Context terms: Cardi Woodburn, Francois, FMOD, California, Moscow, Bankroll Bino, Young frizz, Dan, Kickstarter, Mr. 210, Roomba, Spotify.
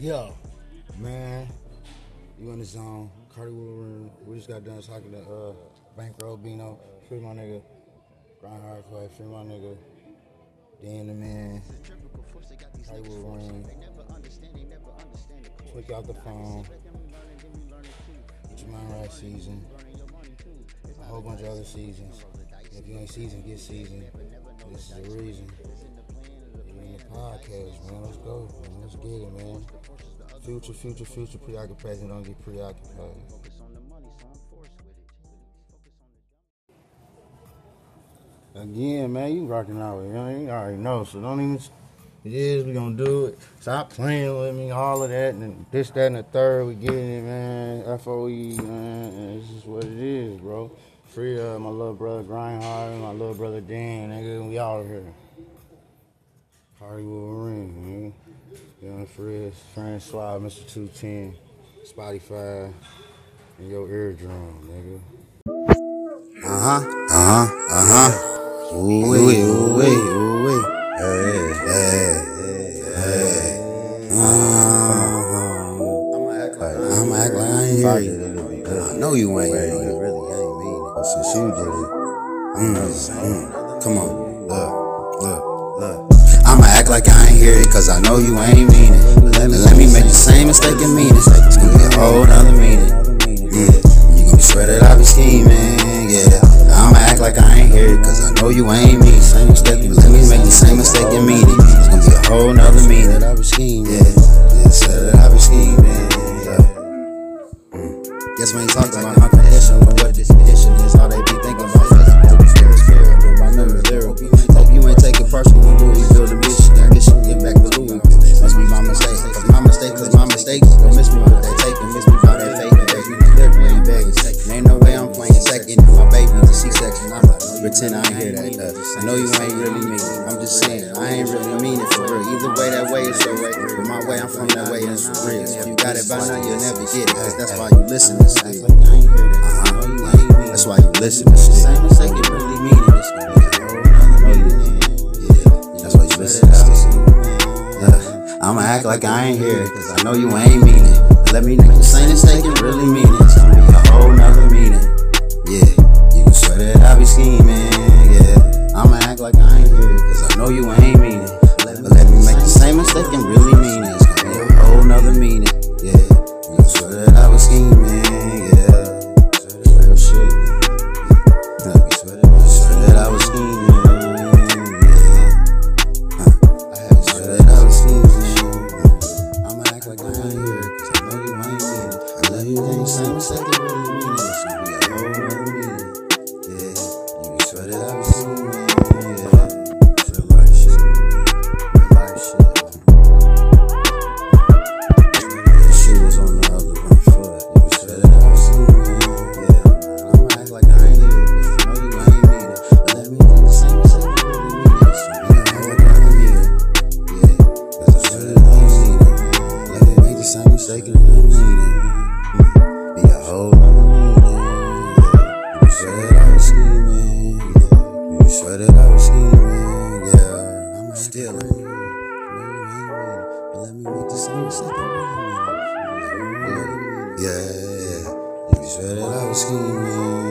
Yo, man, you in the zone. Cardi Woodburn, we just got done talking to Bankroll Bino. Free my nigga. Grind hard for it. Free my nigga. Dan the man. Cardi Woodburn. Click out the phone. Get your mind right season. A whole bunch of other seasons. If you ain't seasoned, get seasoned. This is the reason. Podcast, man. Let's go, man. Let's get it, man. Future. Preoccupied. Don't get preoccupied. Again, man, you rocking out with me. You already know, so don't even. It is. We gonna do it. Stop playing with me. All of that and this, that, and the third. We getting it, man. FOE, man. This is what it is, bro. Free up my little brother Grind Hard, my little brother Dan, nigga. We all here. Party Wolverine, man. Young Frizz, Francois, Mr. 210, Spotify, and your eardrum, nigga. Ooh-wee, ooh-wee, ooh-wee. Hey. I'm gonna act like I ain't hear you. I know you ain't hear you. Really ain't mean it. Since you did it. Come on, look. I'ma act like I ain't hear it, cause I know you ain't mean it. Let me make the same mistake and mean it. It's gonna be a whole other meaning. You gon' swear that I be scheming, yeah. I'ma act like I ain't hear it, cause I know you ain't mean it. Same mistake, let me make the same mistake and mean it. It's gonna be a whole other meaning. Yeah, swear that I be scheming, yeah. Guess we ain't talking about my condition, or what this condition is. All they be thinking about is my numbers, lyrical. Hope you ain't take it personal. I know you ain't really mean it. I'm just saying, I ain't really mean it for real. Either way, that way is so right. But my way, I'm from that way, it's for real. If you got it by now, you'll never get it. Cause that's why you listen to shit. That's why you listen to shit. Same mistake, it really mean it. Yeah, that's why you listen to shit. I'ma act like I ain't hear it, cause I know you ain't mean it. Let me know the same mistake, it really mean it. It's gonna be a whole nother meaning. Yeah, you can swear that I be scheming. I'ma act like I ain't hear it, cause I know you ain't mean it. But let me make the same mistake and really mean it. It's gonna be a whole nother meaning, yeah. You swear that I was scheming, yeah. Real shit, you swear that I was scheming, yeah. You swear that I was scheming. I'ma act like I ain't hear it, cause I know you ain't mean it. I love you, the same mistake and really mean it. It's gonna be a whole nother meaning, yeah. You swear that I was scheming. Yeah, you swear that I was scheming.